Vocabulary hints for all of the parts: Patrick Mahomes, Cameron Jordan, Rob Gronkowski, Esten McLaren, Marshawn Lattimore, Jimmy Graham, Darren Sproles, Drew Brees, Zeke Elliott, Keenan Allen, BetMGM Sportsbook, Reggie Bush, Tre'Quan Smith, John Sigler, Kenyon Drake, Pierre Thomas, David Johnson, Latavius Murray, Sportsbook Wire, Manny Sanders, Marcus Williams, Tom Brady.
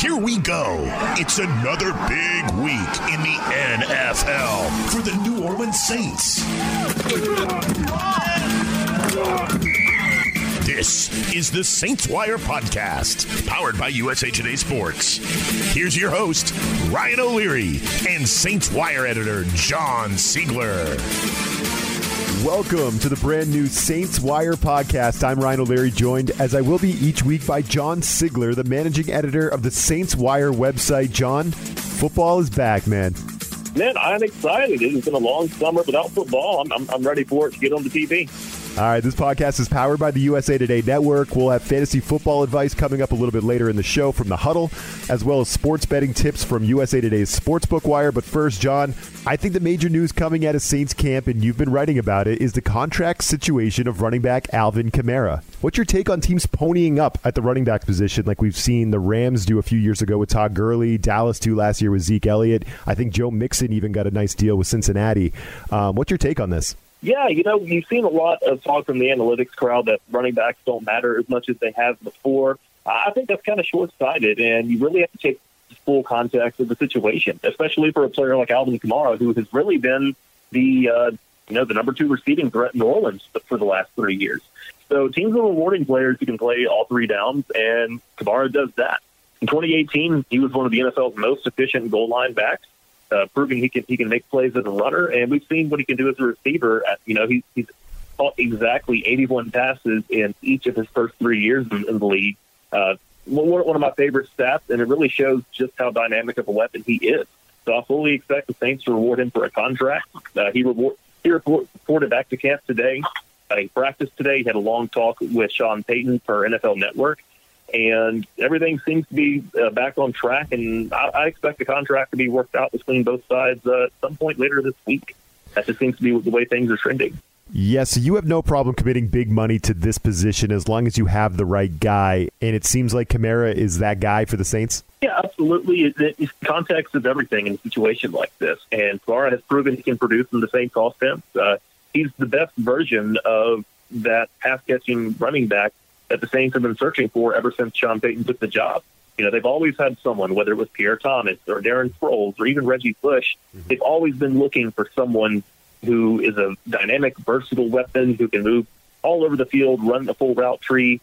Here we go. It's another big week in the NFL for the New Orleans Saints. This is the Saints Wire podcast, powered by USA Today Sports. Here's your host, Ryan O'Leary, and Saints Wire editor, John Sigler. Welcome to the brand new Saints Wire podcast. I'm Ryan O'Leary, joined, as I will be each week, by John Sigler, the managing editor of the Saints Wire website. John, football is back, man. Man, I'm excited. It's been a long summer without football. I'm ready for it to get on the TV. All right, this podcast is powered by the USA Today Network. We'll have fantasy football advice coming up a little bit later in the show from The Huddle, as well as sports betting tips from USA Today's Sportsbook Wire. But first, John, I think the major news coming out of Saints camp, and you've been writing about it, is the contract situation of running back Alvin Kamara. What's your take on teams ponying up at the running back position like we've seen the Rams do a few years ago with Todd Gurley, Dallas do last year with Zeke Elliott? I think Joe Mixon even got a nice deal with Cincinnati. What's your take on this? Yeah, you know, you've seen a lot of talk from the analytics crowd that running backs don't matter as much as they have before. I think that's kind of short-sighted, and you really have to take the full context of the situation, especially for a player like Alvin Kamara, who has really been the number two receiving threat in New Orleans for the last 3 years. So teams are rewarding players who can play all three downs, and Kamara does that. In 2018, he was one of the NFL's most efficient goal line backs, proving he can make plays as a runner, and we've seen what he can do as a receiver. You know, he's caught exactly 81 passes in each of his first 3 years in the league. One of my favorite stats, and it really shows just how dynamic of a weapon he is. So I fully expect the Saints to reward him for a contract. He reported back to camp today. He practiced today. He had a long talk with Sean Payton for NFL Network. And everything seems to be back on track, and I expect the contract to be worked out between both sides at some point later this week. That just seems to be the way things are trending. Yes, so you have no problem committing big money to this position as long as you have the right guy, and it seems like Kamara is that guy for the Saints? Yeah, absolutely. It's context is everything in a situation like this, and Kamara has proven he can produce in the Saints offense. He's the best version of that pass-catching running back that the Saints have been searching for ever since Sean Payton took the job. You know, they've always had someone, whether it was Pierre Thomas or Darren Sproles or even Reggie Bush, they've always been looking for someone who is a dynamic, versatile weapon who can move all over the field, run the full route tree,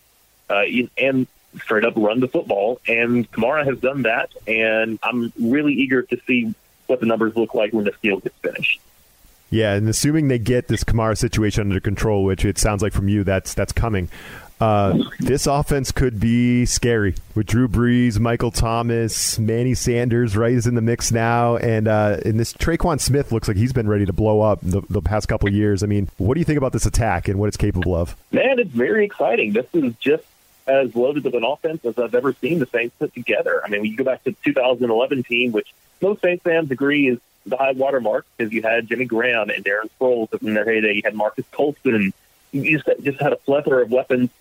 and straight up run the football. And Kamara has done that, and I'm really eager to see what the numbers look like when this deal gets finished. Yeah, and assuming they get this Kamara situation under control, which it sounds like from you that's coming, this offense could be scary with Drew Brees, Michael Thomas, Manny Sanders, right, is in the mix now. And this Tre'Quan Smith looks like he's been ready to blow up the past couple of years. I mean, what do you think about this attack and what it's capable of? Man, it's very exciting. This is just as loaded of an offense as I've ever seen the Saints put together. I mean, when you go back to the 2011 team, which most Saints fans agree is the high water mark, because you had Jimmy Graham and Darren Sproles in their heyday. You had Marcus Colston, and you just had a plethora of weapons.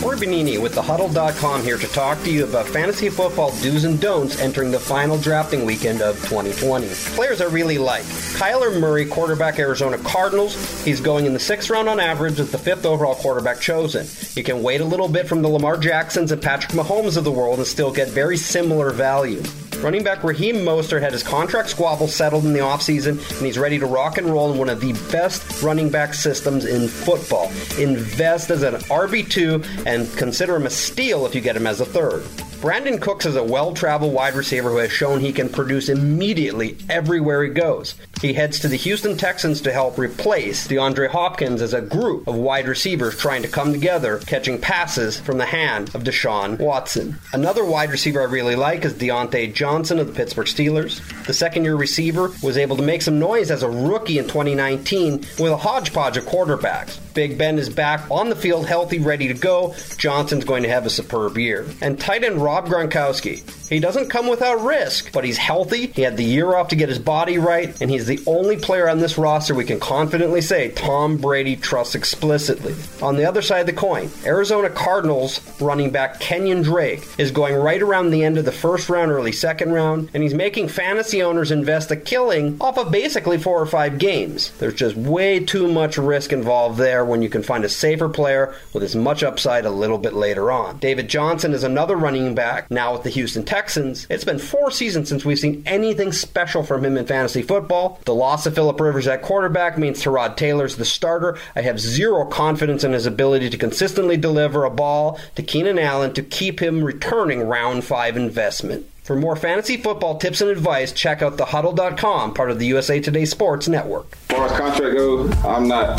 Corey Bonini with thehuddle.com here to talk to you about fantasy football do's and don'ts entering the final drafting weekend of 2020. Players I really like. Kyler Murray, quarterback Arizona Cardinals. He's going in the 6th round on average as the 5th overall quarterback chosen. You can wait a little bit from the Lamar Jacksons and Patrick Mahomes of the world and still get very similar value. Running back Raheem Mostert had his contract squabble settled in the offseason, and he's ready to rock and roll in one of the best running back systems in football. Invest as an RB2 and consider him a steal if you get him as a 3rd. Brandon Cooks is a well-traveled wide receiver who has shown he can produce immediately everywhere he goes. He heads to the Houston Texans to help replace DeAndre Hopkins as a group of wide receivers trying to come together, catching passes from the hand of Deshaun Watson. Another wide receiver I really like is Deontay Johnson of the Pittsburgh Steelers. The second-year receiver was able to make some noise as a rookie in 2019 with a hodgepodge of quarterbacks. Big Ben is back on the field, healthy, ready to go. Johnson's going to have a superb year. And tight end Rob Gronkowski. He doesn't come without risk, but he's healthy. He had the year off to get his body right, and he's the only player on this roster we can confidently say Tom Brady trusts explicitly. On the other side of the coin, Arizona Cardinals running back Kenyon Drake is going right around the end of the 1st round, early 2nd round, and he's making fantasy owners invest a killing off of basically 4 or 5 games. There's just way too much risk involved there when you can find a safer player with as much upside a little bit later on. David Johnson is another running back, now with the Houston Texans. It's been 4 seasons since we've seen anything special from him in fantasy football. The loss of Phillip Rivers at quarterback means Tyrod Taylor's the starter. I have zero confidence in his ability to consistently deliver a ball to Keenan Allen to keep him returning round 5 investment. For more fantasy football tips and advice, check out thehuddle.com, part of the USA Today Sports Network. As far as contract goes, I'm not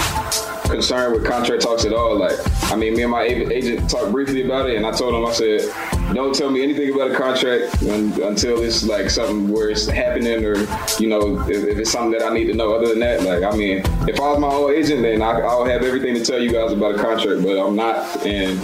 concerned with contract talks at all. Like, I mean, me and my agent talked briefly about it, and I told him, I said, don't tell me anything about a contract until it's like something where it's happening, or, you know, if it's something that I need to know. Other than that, like, I mean, if I was my own agent, then I'll have everything to tell you guys about a contract, but I'm not, and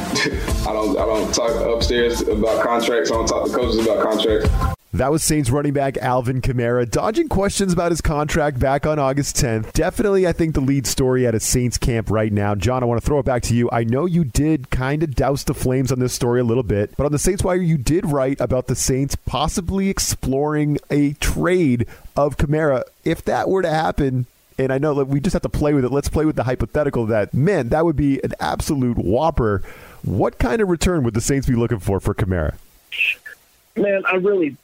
I don't talk upstairs about contracts. I don't talk to coaches about contracts. That was Saints running back Alvin Kamara dodging questions about his contract back on August 10th. Definitely, I think, the lead story at a Saints camp right now. John, I want to throw it back to you. I know you did kind of douse the flames on this story a little bit, but on the Saints Wire, you did write about the Saints possibly exploring a trade of Kamara. If that were to happen, and I know that we just have to play with it. Let's play with the hypothetical that, man, that would be an absolute whopper. What kind of return would the Saints be looking for Kamara? Man, I really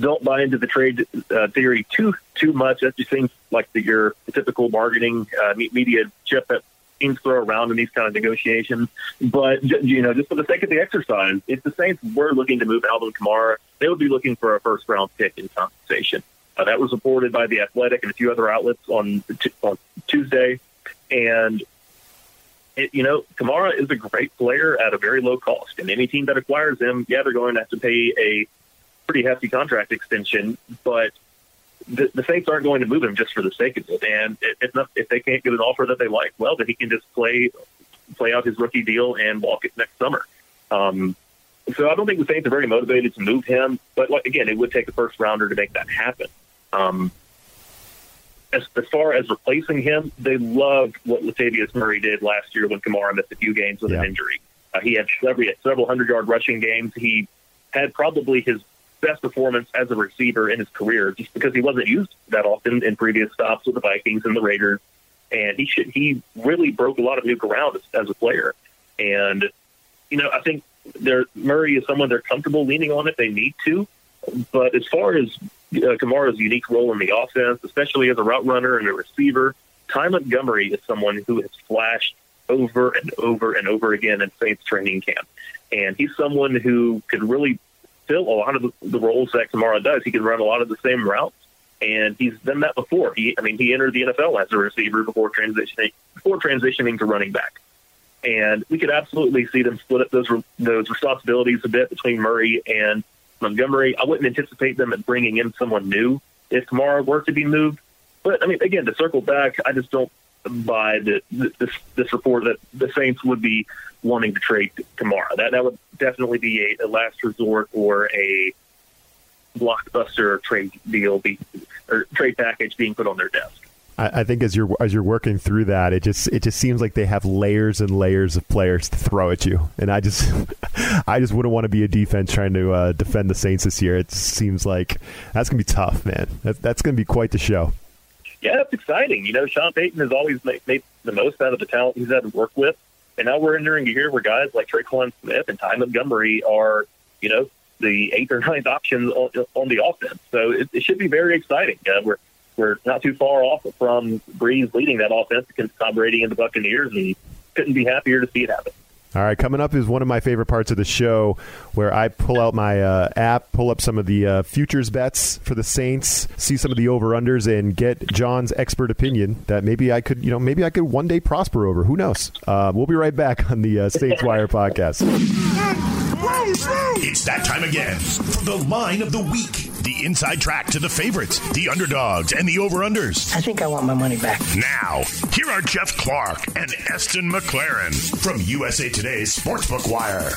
don't buy into the trade theory too much. That just seems like your typical marketing media chip that teams throw around in these kind of negotiations. But, you know, just for the sake of the exercise, if the Saints were looking to move Alvin Kamara, they would be looking for a first-round pick in compensation. That was reported by The Athletic and a few other outlets on Tuesday. And, you know, Kamara is a great player at a very low cost. And any team that acquires him, yeah, they're going to have to pay a pretty hefty contract extension, but the Saints aren't going to move him just for the sake of it. And if they can't get an offer that they like, well, then he can just play out his rookie deal and walk it next summer. So I don't think the Saints are very motivated to move him, but again, it would take a first rounder to make that happen. As far as replacing him, they loved what Latavius Murray did last year when Kamara missed a few games with an injury. He had several 100-yard rushing games. He had probably his best performance as a receiver in his career, just because he wasn't used that often in previous stops with the Vikings and the Raiders. And he really broke a lot of new ground as a player. And, you know, I think Murray is someone they're comfortable leaning on if they need to. But as far as Kamara's unique role in the offense, especially as a route runner and a receiver, Ty Montgomery is someone who has flashed over and over and over again in Saints training camp. And he's someone who could really fill a lot of the roles that Kamara does. He can run a lot of the same routes, and he's done that before. He entered the NFL as a receiver before transitioning to running back. And we could absolutely see them split up those responsibilities a bit between Murray and Montgomery. I wouldn't anticipate them at bringing in someone new if Kamara were to be moved. But, I mean, again, to circle back, I just don't buy this report that the Saints would be wanting to trade Kamara. That would definitely be a last resort or a blockbuster trade deal or trade package being put on their desk. I think as you're working through that, it just seems like they have layers and layers of players to throw at you, and I just wouldn't want to be a defense trying to defend the Saints this year. It seems like that's gonna be tough, man. That's gonna be quite the show. Yeah, it's exciting. You know, Sean Payton has always made the most out of the talent he's had to work with. And now we're entering a year where guys like Tre'Quan Smith and Ty Montgomery are, you know, the 8th or 9th options on the offense. So it should be very exciting. We're not too far off from Brees leading that offense against Tom Brady and the Buccaneers, and couldn't be happier to see it happen. All right, coming up is one of my favorite parts of the show where I pull out my app, pull up some of the futures bets for the Saints, see some of the over-unders, and get John's expert opinion that maybe I could one day prosper over. Who knows? We'll be right back on the Saints Wire podcast. It's that time again for the line of the week. The inside track to the favorites, the underdogs, and the over-unders. I think I want my money back. Now, here are Jeff Clark and Esten McLaren from USA Today's Sportsbook Wire.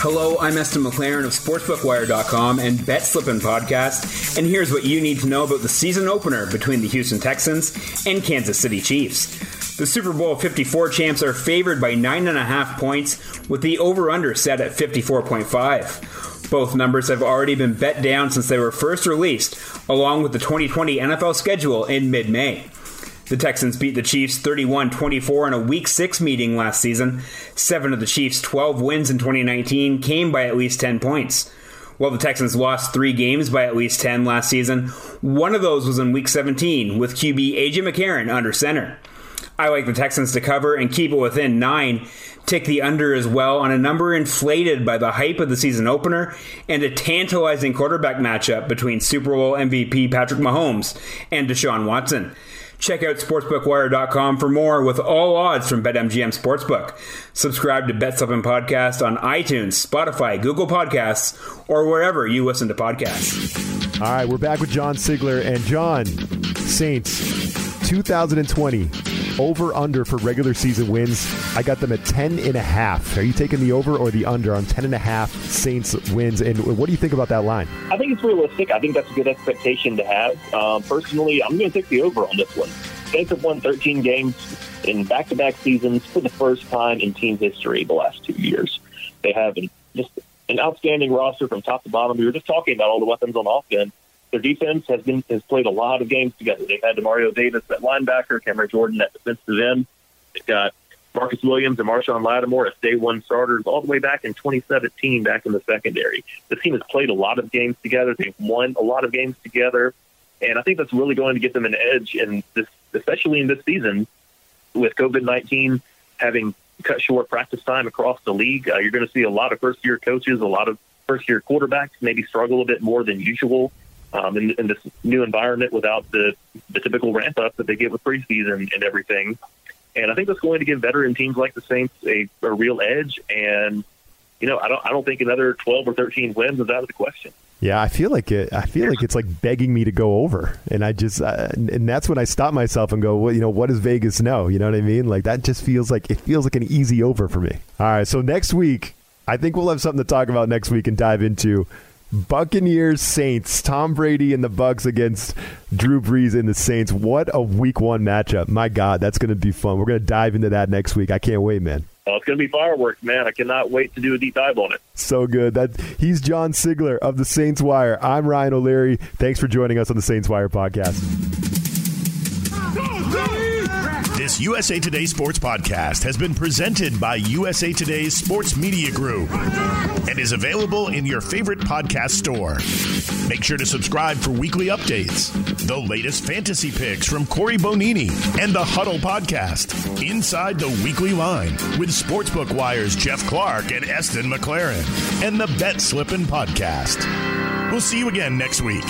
Hello, I'm Esten McLaren of SportsbookWire.com and Bet Slippin' Podcast, and here's what you need to know about the season opener between the Houston Texans and Kansas City Chiefs. The Super Bowl 54 champs are favored by 9.5 points, with the over-under set at 54.5. Both numbers have already been bet down since they were first released, along with the 2020 NFL schedule in mid-May. The Texans beat the Chiefs 31-24 in a Week 6 meeting last season. 7 of the Chiefs' 12 wins in 2019 came by at least 10 points. While the Texans lost 3 games by at least 10 last season, one of those was in Week 17, with QB A.J. McCarron under center. I like the Texans to cover and keep it within 9. Take the under as well on a number inflated by the hype of the season opener and a tantalizing quarterback matchup between Super Bowl MVP Patrick Mahomes and Deshaun Watson. Check out sportsbookwire.com for more with all odds from BetMGM Sportsbook. Subscribe to BetSuppin Podcast on iTunes, Spotify, Google Podcasts, or wherever you listen to podcasts. All right, we're back with John Sigler. And John, Saints, 2020, over-under for regular season wins. I got them at 10.5. Are you taking the over or the under on 10.5 Saints wins? And what do you think about that line? I think it's realistic. I think that's a good expectation to have. Personally, I'm going to take the over on this one. Saints have won 13 games in back-to-back seasons for the first time in team history the last 2 years. They have just an outstanding roster from top to bottom. We were just talking about all the weapons on offense. Their defense has played a lot of games together. They've had Demario Davis at linebacker, Cameron Jordan at defensive end. They've got Marcus Williams and Marshawn Lattimore as day one starters all the way back in 2017 back in the secondary. The team has played a lot of games together. They've won a lot of games together. And I think that's really going to get them an edge, in this, especially in this season with COVID-19 having cut short practice time across the league. You're going to see a lot of first-year coaches, a lot of first-year quarterbacks maybe struggle a bit more than usual in this new environment without the typical ramp-up that they get with preseason and everything. And I think that's going to give veteran teams like the Saints a real edge. And, you know, I don't think another 12 or 13 wins is out of the question. Yeah, I feel like it's like begging me to go over, and and that's when I stop myself and go, well, you know, what does Vegas know? You know what I mean? Like that just feels like an easy over for me. All right, so next week, I think we'll have something to talk about next week and dive into. Buccaneers, Saints, Tom Brady and the Bucs against Drew Brees and the Saints. What a week one matchup. My God, that's going to be fun. We're going to dive into that next week. I can't wait, man. Oh, it's going to be fireworks, man. I cannot wait to do a deep dive on it. So good. He's John Sigler of the Saints Wire. I'm Ryan O'Leary. Thanks for joining us on the Saints Wire podcast. This USA Today Sports podcast has been presented by USA Today's Sports Media Group and is available in your favorite podcast store. Make sure to subscribe for weekly updates, the latest fantasy picks from Corey Bonini, and the Huddle podcast, Inside the Weekly Line, with Sportsbook Wire's Jeff Clark and Esten McLaren, and the Bet Slippin' podcast. We'll see you again next week.